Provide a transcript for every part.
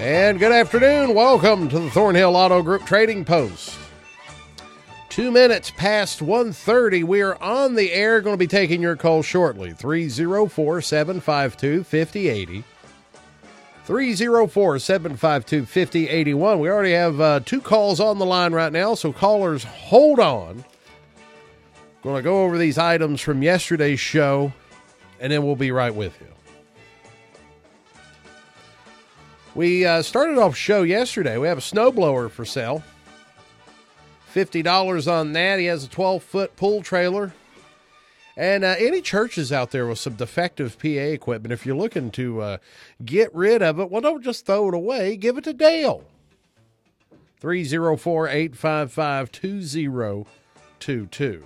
And good afternoon. Welcome to the Thornhill Auto Group Trading Post. 2 minutes past 1:30. We are on the air. Going to be taking your call shortly. 304-752-5080. 304-752-5081. We already have two calls on the line right now, so callers, hold on. Going to go over these items from yesterday's show, and then we'll be right with you. We started off show yesterday. We have a snowblower for sale. $50 on that. He has a 12-foot pull trailer. And any churches out there with some defective PA equipment, if you're looking to get rid of it, well, don't just throw it away. Give it to Dale. 304-855-2022.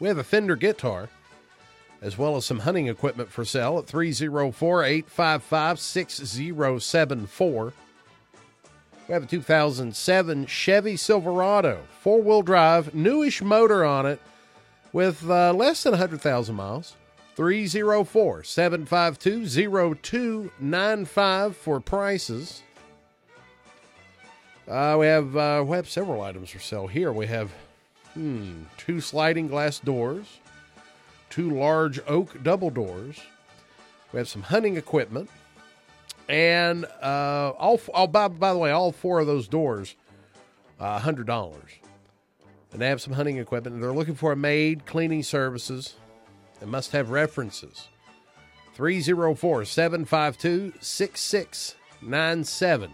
We have a Fender guitar, as well as some hunting equipment for sale at 304-855-6074. We have a 2007 Chevy Silverado, four-wheel drive, newish motor on it with less than 100,000 miles. 304-752-0295 for prices. We have several items for sale here. We have two sliding glass doors, two large oak double doors. We have some hunting equipment. And all four of those doors, $100. And they have some hunting equipment. And they're looking for a maid, cleaning services, and must have references. 304-752-6697.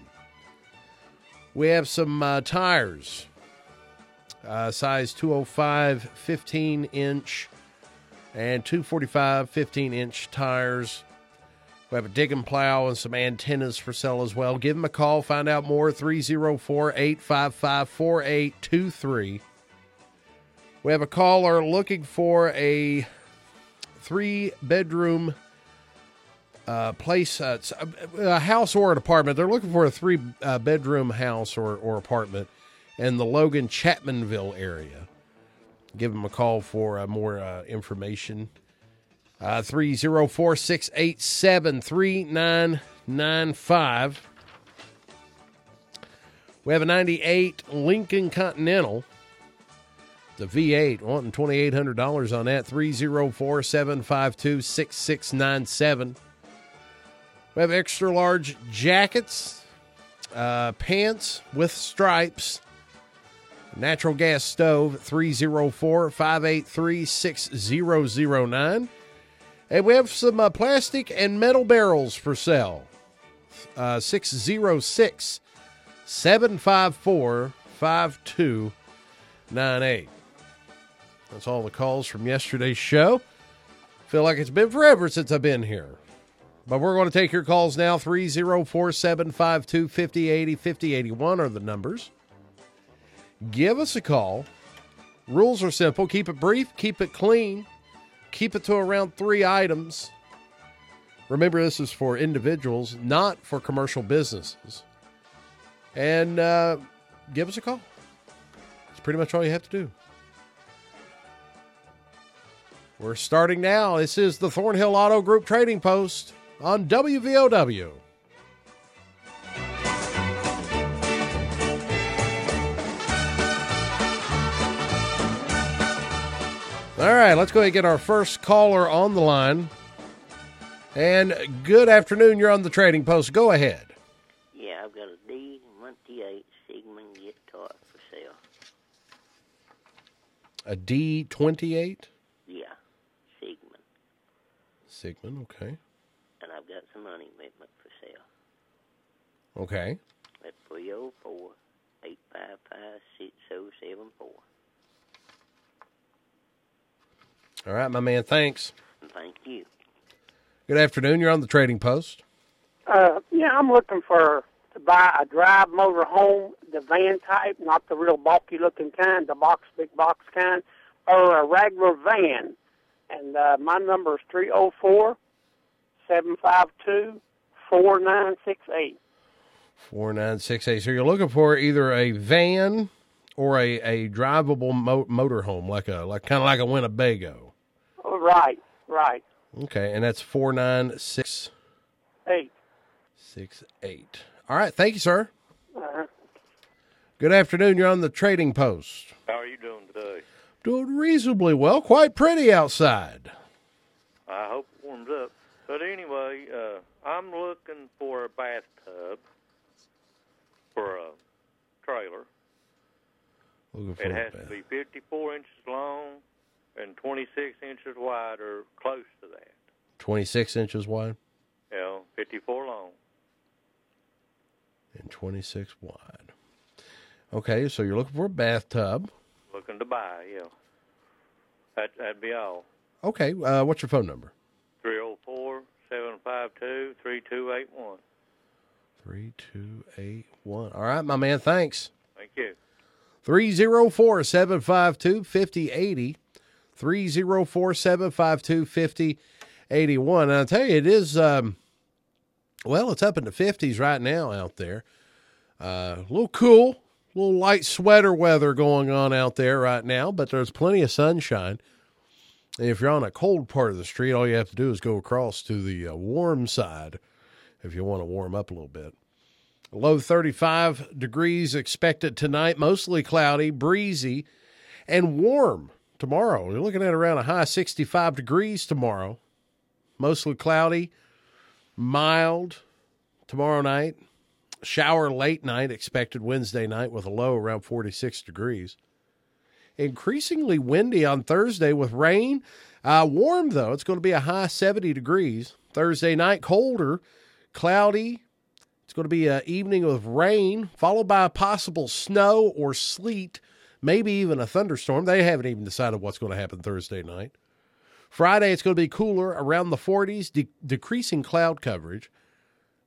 We have some tires. Size 205, 15-inch. And 245 15-inch tires. We have a dig and plow and some antennas for sale as well. Give them a call. Find out more. 304-855-4823. We have a caller looking for a three-bedroom place. It's a house or an apartment. They're looking for a three-bedroom house or apartment in the Logan Chapmanville area. Give them a call for more information. 304-687-3995. We have a 98 Lincoln Continental. The V8, wanting $2,800 on that. 304-752-6697. We have extra large jackets, pants with stripes. Natural gas stove, 304-583-6009. And we have some plastic and metal barrels for sale. 606-754-5298. That's all the calls from yesterday's show. Feel like it's been forever since I've been here. But we're going to take your calls now. 304-752-5080, 5081 are the numbers. Give us a call. Rules are simple. Keep it brief. Keep it clean. Keep it to around three items. Remember, this is for individuals, not for commercial businesses. And give us a call. That's pretty much all you have to do. We're starting now. This is the Thornhill Auto Group Trading Post on WVOW. All right, let's go ahead and get our first caller on the line. And good afternoon. You're on the Trading Post. Go ahead. Yeah, I've got a D28 Sigmund guitar for sale. A D28? Yeah, Sigmund. Sigmund, okay. And I've got some money commitment for sale. Okay. At 304-855-6074. All right, my man, thanks. Thank you. Good afternoon. You're on the Trading Post. Yeah, I'm looking to buy a drive motor home, the van type, not the real bulky-looking kind, the big box kind, or a regular van. And my number is 304-752-4968. 4968. So you're looking for either a van or a drivable motorhome, kind of like a Winnebago. Oh, right. Okay, and that's 4968. All right, thank you, sir. Uh-huh. Good afternoon. You're on the Trading Post. How are you doing today? Doing reasonably well. Quite pretty outside. I hope it warms up. But anyway, I'm looking for a bathtub for a trailer. It has to be 54 inches long and 26 inches wide or close to that. 26 inches wide? Yeah, 54 long. And 26 wide. Okay, so you're looking for a bathtub. Looking to buy, yeah. That'd be all. Okay, what's your phone number? 304-752-3281. 3281. All right, my man, thanks. Thank you. 304-752-5080. 304-752-5081. And I'll tell you, it is, well, it's up in the 50s right now out there. A little cool, a little light sweater weather going on out there right now, but there's plenty of sunshine. And if you're on a cold part of the street, all you have to do is go across to the warm side if you want to warm up a little bit. Low 35 degrees expected tonight, mostly cloudy, breezy, and warm tomorrow. You're looking at around a high 65 degrees tomorrow, mostly cloudy, mild tomorrow night, shower late night expected Wednesday night with a low around 46 degrees. Increasingly windy on Thursday with rain, warm though. It's going to be a high 70 degrees. Thursday night, colder, cloudy. It's going to be an evening with rain, followed by a possible snow or sleet, maybe even a thunderstorm. They haven't even decided what's going to happen Thursday night. Friday, it's going to be cooler, around the 40s, decreasing cloud coverage.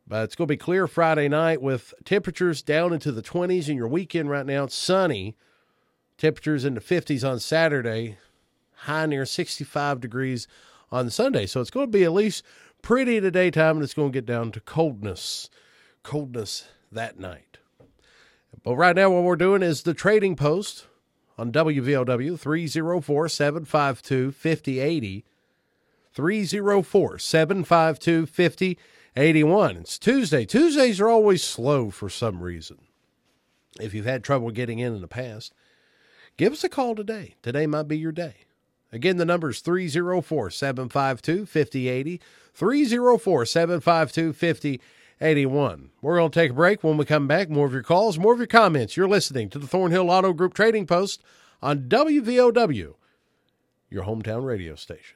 But it's going to be clear Friday night with temperatures down into the 20s. In your weekend right now, it's sunny. Temperatures in the 50s on Saturday, high near 65 degrees on Sunday. So it's going to be at least pretty in the daytime, and it's going to get down to coldness that night. But right now what we're doing is the Trading Post on WVLW, 304-752-5080, 304-752-5081. It's Tuesday. Tuesdays are always slow for some reason. If you've had trouble getting in the past, give us a call today. Today might be your day. Again, the number is 304-752-5080, 304-752-5081. We're going to take a break. When we come back, more of your calls, more of your comments. You're listening to the Thornhill Auto Group Trading Post on WVOW, your hometown radio station.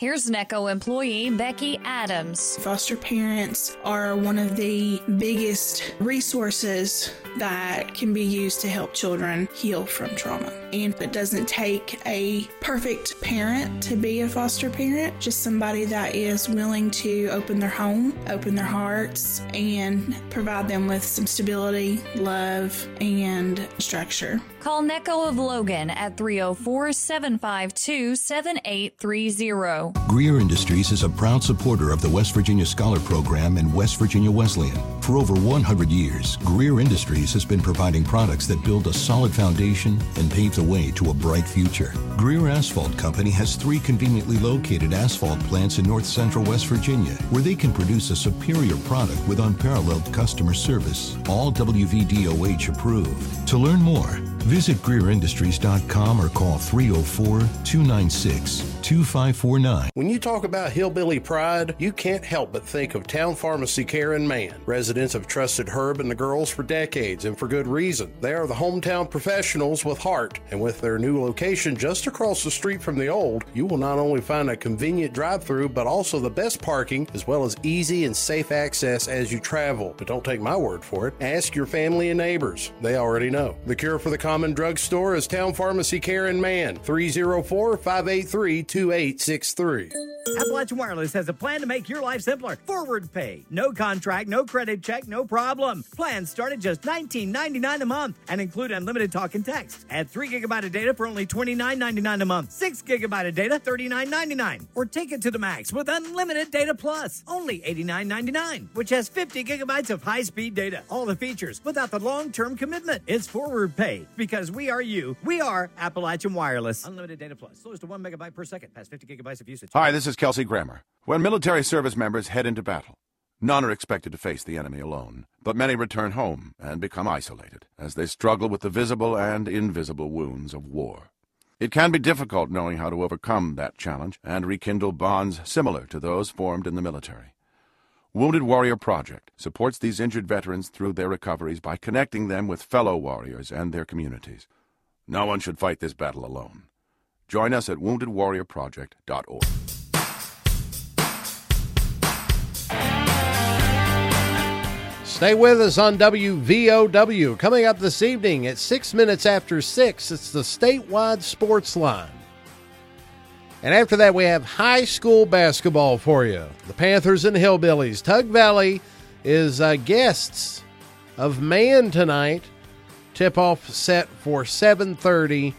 Here's NECCO employee Becky Adams. Foster parents are one of the biggest resources that can be used to help children heal from trauma. And it doesn't take a perfect parent to be a foster parent, just somebody that is willing to open their home, open their hearts, and provide them with some stability, love, and structure. Call NECCO of Logan at 304-752-7830. Greer Industries is a proud supporter of the West Virginia Scholar Program and West Virginia Wesleyan. For over 100 years, Greer Industries has been providing products that build a solid foundation and pave the way to a bright future. Greer Asphalt Company has 3 conveniently located asphalt plants in north central West Virginia, where they can produce a superior product with unparalleled customer service, all WVDOH approved. To learn more, visit GreerIndustries.com or call 304-296-2549. When you talk about hillbilly pride, you can't help but think of Town Pharmacy Care in Man. Residents have trusted Herb and the girls for decades, and for good reason. They are the hometown professionals with heart, and with their new location just across the street from the old, you will not only find a convenient drive-through, but also the best parking, as well as easy and safe access as you travel. But don't take my word for it. Ask your family and neighbors. They already know. The cure for the common drugstore is Town Pharmacy Care in Man, 304-583-2863. Appalachian Wireless has a plan to make your life simpler. Forward pay. No contract, no credit check, no problem. Plans start at just $19.99 a month and include unlimited talk and text. Add 3 gigabyte of data for only $29.99 a month. 6 gigabyte of data, $39.99. Or take it to the max with unlimited data plus, only $89.99, which has 50 gigabytes of high-speed data. All the features without the long-term commitment. It's forward pay because we are you. We are Appalachian Wireless. Unlimited data plus. Slows to 1 megabyte per second. Past 50 gigabytes of usage. Hi, this is Kelsey Grammer. When military service members head into battle, none are expected to face the enemy alone, but many return home and become isolated as they struggle with the visible and invisible wounds of war. It can be difficult knowing how to overcome that challenge and rekindle bonds similar to those formed in the military. Wounded Warrior Project supports these injured veterans through their recoveries by connecting them with fellow warriors and their communities. No one should fight this battle alone. Join us at woundedwarriorproject.org. Stay with us on WVOW. Coming up this evening at 6 minutes after 6, it's the statewide sports line. And after that, we have high school basketball for you. The Panthers and Hillbillies. Tug Valley is guests of Man tonight. Tip-off set for 7:30.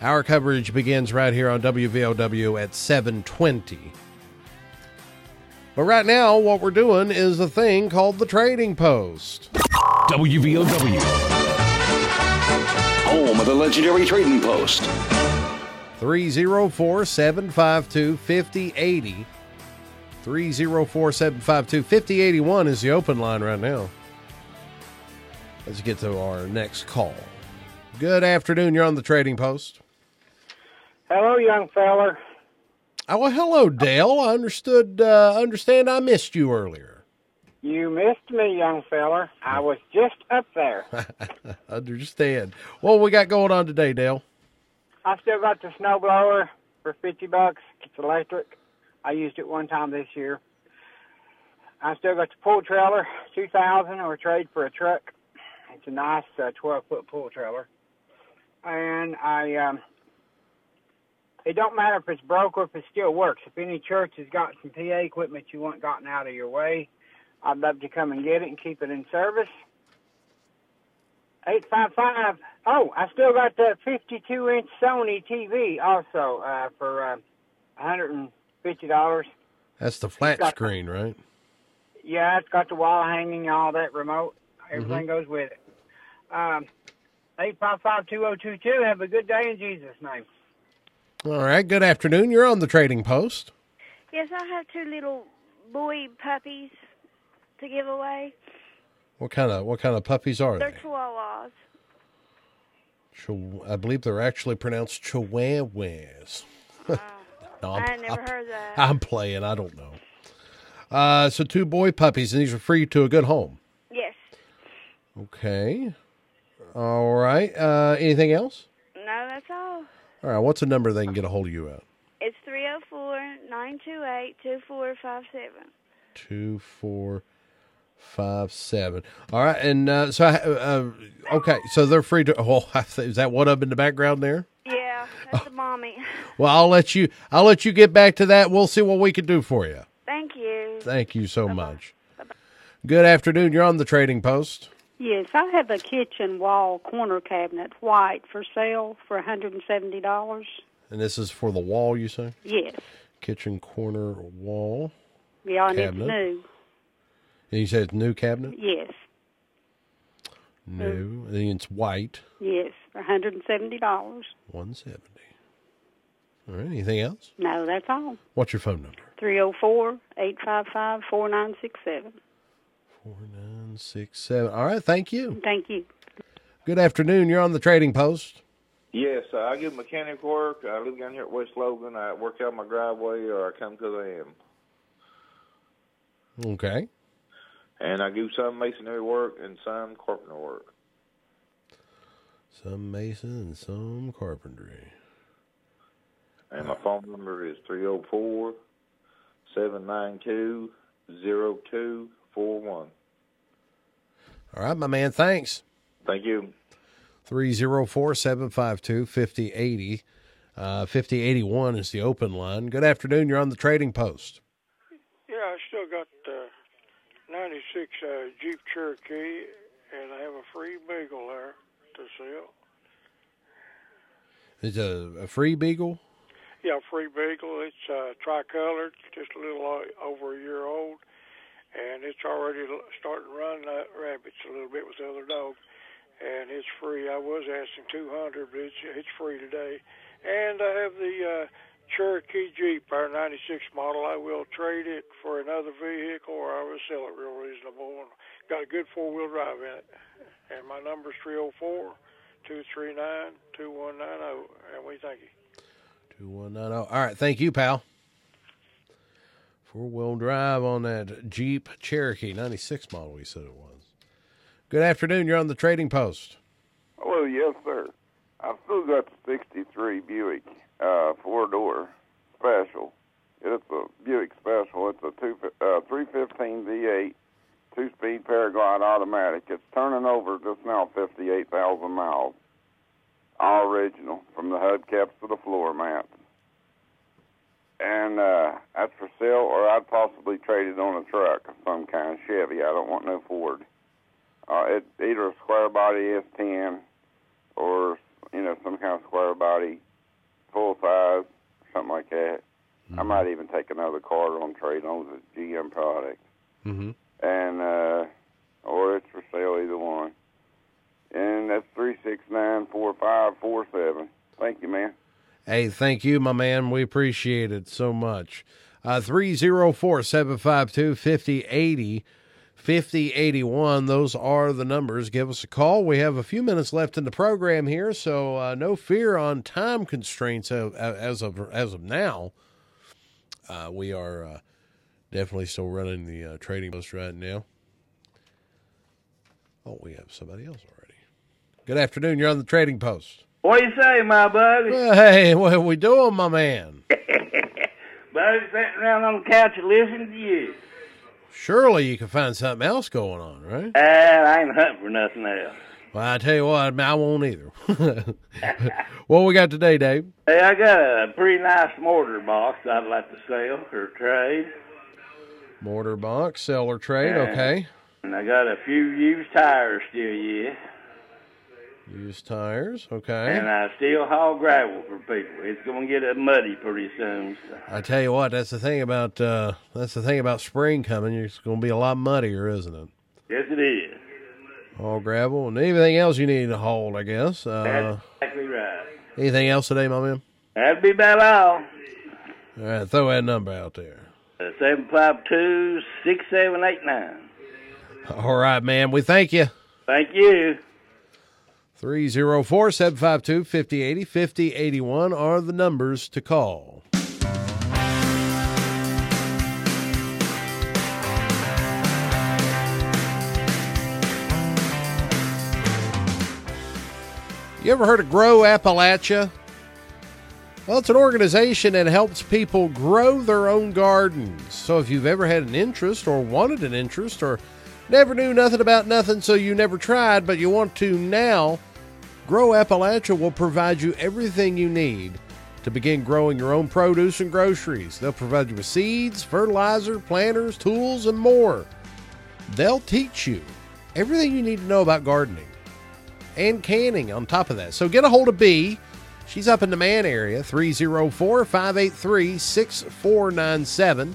Our coverage begins right here on WVOW at 7:20. But right now, what we're doing is a thing called the Trading Post. WVOW. Home of the legendary Trading Post. 304-752-5080. 304-752-5081 is the open line right now. Let's get to our next call. Good afternoon. You're on the Trading Post. Hello, young feller. Oh, well, hello, Dale. I understand I missed you earlier. You missed me, young feller. I was just up there. Understand. What we got going on today, Dale? I still got the snowblower for $50. It's electric. I used it one time this year. I still got the pull trailer, 2000 or trade for a truck. It's a nice 12-foot pull trailer. And it don't matter if it's broke or if it still works. If any church has got some PA equipment you want gotten out of your way, I'd love to come and get it and keep it in service. 855. Oh, I still got that 52-inch Sony TV also for $150. That's the flat screen, right? Yeah, it's got the wall hanging, all that remote. Everything goes with it. 855-2022. Have a good day in Jesus' name. All right, good afternoon. You're on the Trading Post. Yes, I have 2 little boy puppies to give away. What kind of puppies are they? They're Chihuahuas. I believe they're actually pronounced Chihuahuas. Wow. No, I never heard that. I'm playing, I don't know. So 2 boy puppies, and these are free to a good home. Yes. Okay. All right. Anything else? No, that's all. All right, what's the number they can get a hold of you at? It's 304-928-2457. 5-7. All right, and okay, so they're free to. Oh, is that one of them in the background there? Yeah, that's the mommy. Well, I'll let you get back to that. We'll see what we can do for you. Thank you. Thank you so much. Bye-bye. Good afternoon. You're on the Trading Post. Yes, I have a kitchen wall corner cabinet, white, for sale for $170. And this is for the wall, you say? Yes. Kitchen corner wall. Yeah, and cabinet. It's new. And you said it's new cabinet? Yes. New. And it's white. Yes, for $170. $170. All right, anything else? No, that's all. What's your phone number? 304-855-4967. 4967. All right, thank you. Thank you. Good afternoon. You're on the Trading Post. Yes, I do mechanic work. I live down here at West Logan. I work out my driveway or I come to them. Okay. And I do some masonry work and some carpenter work. Some mason and some carpentry. And my phone number is 304-792-0241. All right, my man, thanks. Thank you. 304-752-5080. 5081 is the open line. Good afternoon. You're on the Trading Post. Yeah, I still got 96 Jeep Cherokee, and I have a free Beagle there to sell. It's a free Beagle? Yeah, free Beagle. It's tricolored, just a little over a year old, and it's already starting to run like rabbits a little bit with the other dog, and it's free. I was asking $200, but it's free today. And I have the Cherokee Jeep, our 96 model. I will trade it for another vehicle, or I will sell it real reasonable. And got a good four-wheel drive in it. And my number's 304-239-2190, and we thank you. 2190. All right, thank you, pal. Four-wheel drive on that Jeep Cherokee, 96 model, we said it was. Good afternoon. You're on the Trading Post. Hello, yes, sir. I've still got the 63 Buick four-door special. It's a Buick special. It's a 315 V8 two-speed Paraglide automatic. It's turning over just now 58,000 miles. All original, from the hubcaps to the floor mats. And that's for sale, or I'd possibly trade it on a truck of some kind, Chevy. I don't want no Ford. It's either a square body S10 or, you know, some kind of square body, full size, something like that. Mm-hmm. I might even take another car on trade on the GM product. Mm-hmm. And or it's for sale, either one. And that's 369-4547. Thank you, man. Hey, thank you, my man. We appreciate it so much. 304-752-5080, 5081. Those are the numbers. Give us a call. We have a few minutes left in the program here, so no fear on time constraints as of now. We are definitely still running the Trading Post right now. Oh, we have somebody else already. Good afternoon. You're on the Trading Post. What do you say, my buddy? Hey, what are we doing, my man? Buddy, sitting around on the couch listening to you. Surely you can find something else going on, right? I ain't hunting for nothing else. Well, I tell you what, I won't either. What we got today, Dave? Hey, I got a pretty nice mortar box I'd like to sell or trade. Mortar box, sell or trade, okay. And I got a few used tires still yet. Used tires, okay. And I still haul gravel for people. It's going to get muddy pretty soon. So. I tell you what, that's the thing about spring coming. It's going to be a lot muddier, isn't it? Yes, it is. Haul gravel and anything else you need to haul, I guess. That's exactly right. Anything else today, my man? That'd be about all. All right, throw that number out there. 752-6789. All right, man. We thank you. Thank you. 304-752-5080, 5081 are the numbers to call. You ever heard of Grow Appalachia? Well, it's an organization that helps people grow their own gardens. So if you've ever had an interest or wanted an interest or Never knew nothing about nothing, so you never tried, but you want to now. Grow Appalachia will provide you everything you need to begin growing your own produce and groceries. They'll provide you with seeds, fertilizer, planters, tools, and more. They'll teach you everything you need to know about gardening and canning on top of that. So get a hold of Bea. She's up in the Man area, 304-583-6497.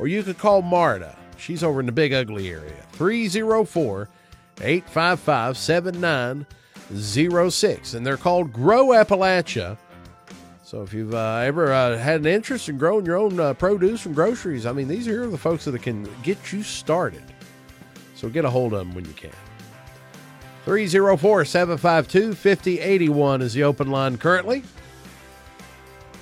Or you could call Marta. She's over in the Big Ugly area, 304-855-7906. And they're called Grow Appalachia. So if you've ever had an interest in growing your own produce and groceries, I mean, these are the folks that can get you started. So get a hold of them when you can. 304-752-5081 is the open line currently.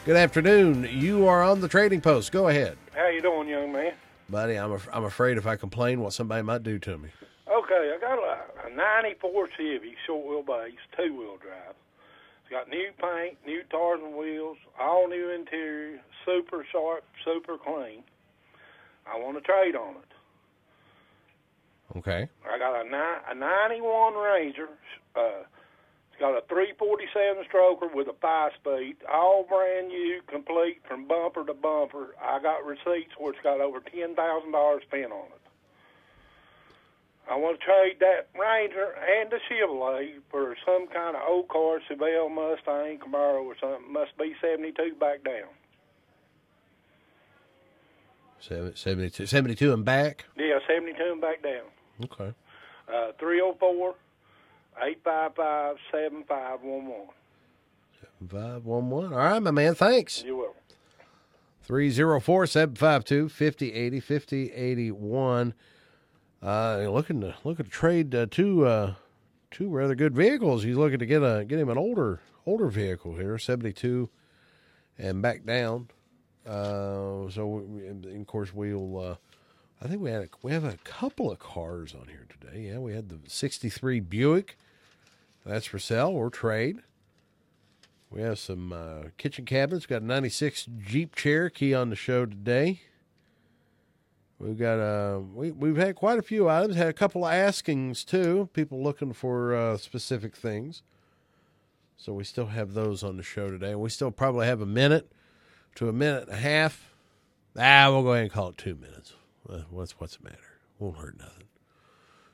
Good afternoon. You are on the Trading Post. Go ahead. How you doing, young man? Buddy, I'm afraid if I complain what somebody might do to me. Okay, I got a 94 Chevy, short wheelbase, two-wheel drive. It's got new paint, new tires and wheels, all new interior, super sharp, super clean. I want to trade on it. Okay. I got a 91 Ranger. It's got a 347 stroker with a 5-speed, all brand new, complete from bumper to bumper. I got receipts where it's got over $10,000 spent on it. I want to trade that Ranger and the Chevrolet for some kind of old car, Chevelle, Mustang, Camaro or something. Must be 72 back down. 72 and back? Yeah, 72 and back down. Okay. 304-855-7511. 7511. All right, my man. Thanks. You're welcome. 304-752-5080-5081. Looking to trade two rather good vehicles. He's looking to get him an older vehicle here, 72 and back down. And of course we'll. I think we have a couple of cars on here today. Yeah, we had the 63 Buick. That's for sale or trade. We have some kitchen cabinets. Got a 96 Jeep Cherokee on the show today. We've got we've had quite a few items. Had a couple of askings too. People looking for specific things. So we still have those on the show today. We still probably have a minute to a minute and a half. We'll go ahead and call it 2 minutes. What's the matter? Won't hurt nothing.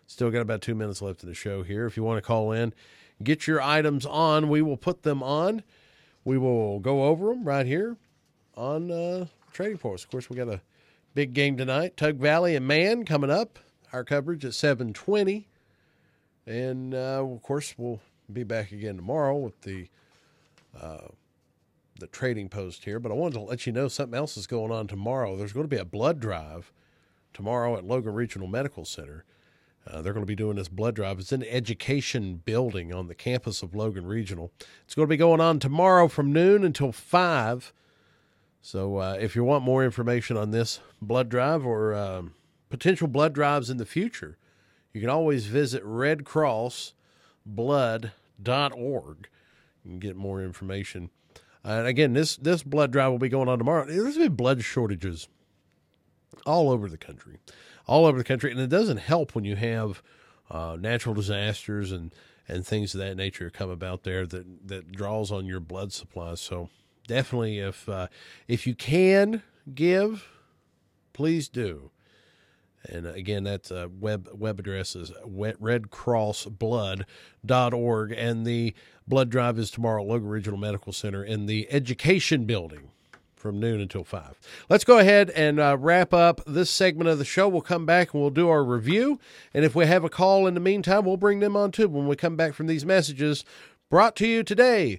Still got about 2 minutes left in the show here. If you want to call in, get your items on. We will put them on. We will go over them right here on Trading Post. Of course, we got a big game tonight. Tug Valley and Man coming up. Our coverage at 7:20. And, of course, we'll be back again tomorrow with the Trading Post here. But I wanted to let you know something else is going on tomorrow. There's going to be a blood drive tomorrow at Logan Regional Medical Center. They're going to be doing this blood drive. It's in an education building on the campus of Logan Regional. It's going to be going on tomorrow from noon until 5. So if you want more information on this blood drive or potential blood drives in the future, you can always visit redcrossblood.org and get more information. And again, this blood drive will be going on tomorrow. There's been blood shortages all over the country. And it doesn't help when you have natural disasters and things of that nature come about there that draws on your blood supply. So definitely if you can give, please do. And again, that's a web address is redcrossblood.org. And the blood drive is tomorrow at Logan Regional Medical Center in the education building from noon until 5. Let's go ahead and wrap up this segment of the show. We'll come back and we'll do our review. And if we have a call in the meantime, we'll bring them on too when we come back from these messages. Brought to you today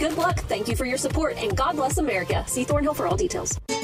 Good luck, thank you for your support, and God bless America. See Thornhill for all details. You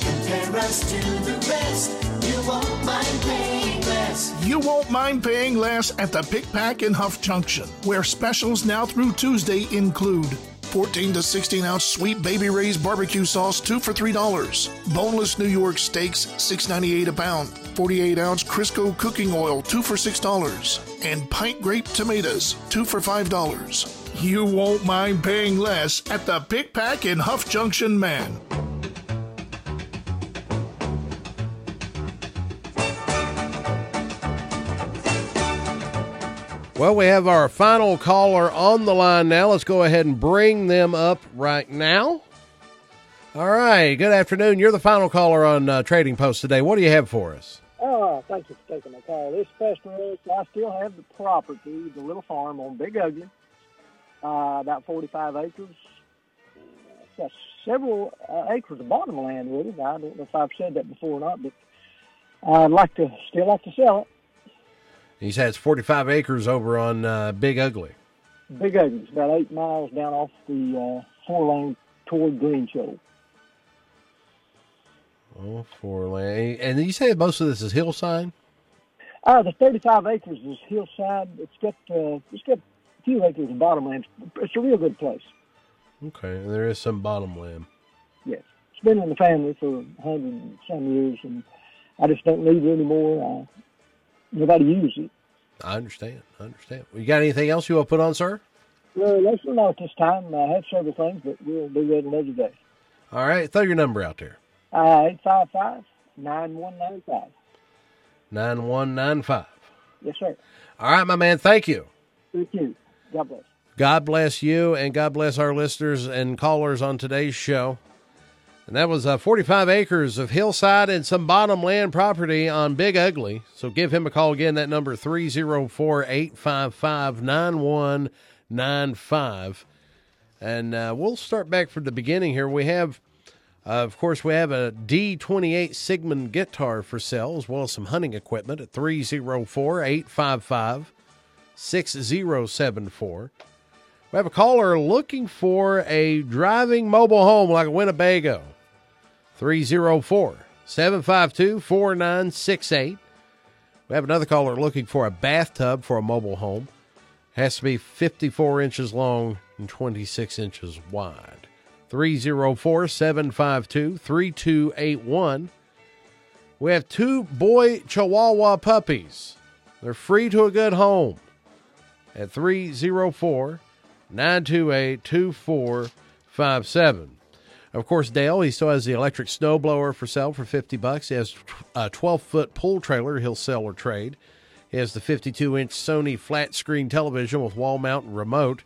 compare us to the rest. You won't mind paying. price. You won't mind paying less at the Pick Pack in Huff Junction, where specials now through Tuesday include 14 to 16-ounce Sweet Baby Ray's barbecue sauce, 2 for $3. Boneless New York steaks, $6.98 a pound. 48-ounce Crisco cooking oil, 2 for $6. And pint grape tomatoes, 2 for $5. You won't mind paying less at the Pick Pack in Huff Junction, man. Well, we have our final caller on the line now. Let's go ahead and bring them up right now. All right. Good afternoon. You're the final caller on Trading Post today. What do you have for us? Oh, thank you for taking the call. This question is, I still have the property, the little farm on Big Ugly, about 45 acres. It's got several acres of bottom land with it. I don't know if I've said that before or not, but I'd like to still like to sell it. He said it's 45 acres over on Big Ugly. Big Ugly. It's about 8 miles down off the 4-lane toward Green Show. Oh, 4-lane. And you said most of this is hillside? The 35 acres is hillside. It's got a few acres of bottom land. It's a real good place. Okay. There is some bottom land. Yes. It's been in the family for 100-some years, and I just don't need it anymore. Nobody uses it. I understand. You got anything else you want to put on, sir? Well, not at this time. I have several things, but we'll do that another day. All right. Throw your number out there. 855-9195. 9195. Yes, sir. All right, my man. Thank you. Thank you. God bless. God bless you, and God bless our listeners and callers on today's show. And that was 45 acres of hillside and some bottom land property on Big Ugly. So give him a call again. That number 304-855-9195. And we'll start back from the beginning here. We have, of course, we have a D28 Sigmund guitar for sale, as well as some hunting equipment at 304-855-6074. We have a caller looking for a driving mobile home like a Winnebago. 304-752-4968. We have another caller looking for a bathtub for a mobile home. Has to be 54 inches long and 26 inches wide. 304-752-3281. We have 2 boy Chihuahua puppies. They're free to a good home at 304-928-2457. Of course, Dale, he still has the electric snowblower for sale for $50. He has a 12-foot pool trailer he'll sell or trade. He has the 52-inch Sony flat-screen television with wall-mount and remote.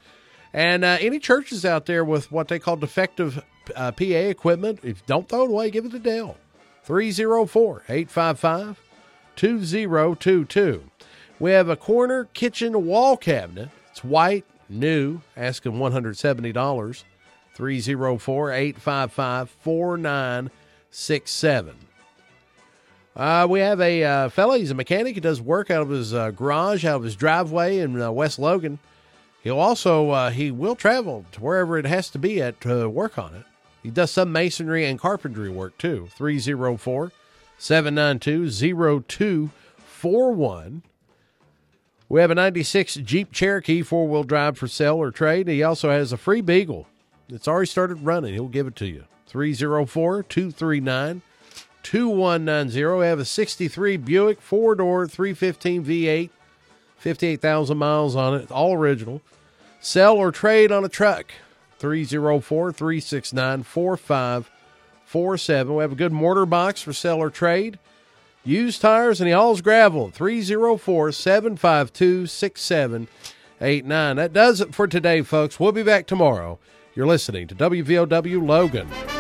And any churches out there with what they call defective PA equipment, if don't throw it away, give it to Dale. 304-855-2022. We have a corner kitchen wall cabinet. It's white, new, asking $170, 304-855-4967. We have a fella, he's a mechanic. He does work out of his garage, out of his driveway in West Logan. He'll also, he will travel to wherever it has to be at to work on it. He does some masonry and carpentry work too, 304-792-0241. We have a 96 Jeep Cherokee 4-wheel drive for sale or trade. He also has a free Beagle. It's already started running. He'll give it to you. 304-239-2190. We have a 63 Buick 4-door 315 V8, 58,000 miles on it. It's all original. Sell or trade on a truck. 304-369-4547. We have a good mortar box for sell or trade. Used tires, and he hauls gravel. 304-752-6789. That does it for today, folks. We'll be back tomorrow. You're listening to WVOW Logan.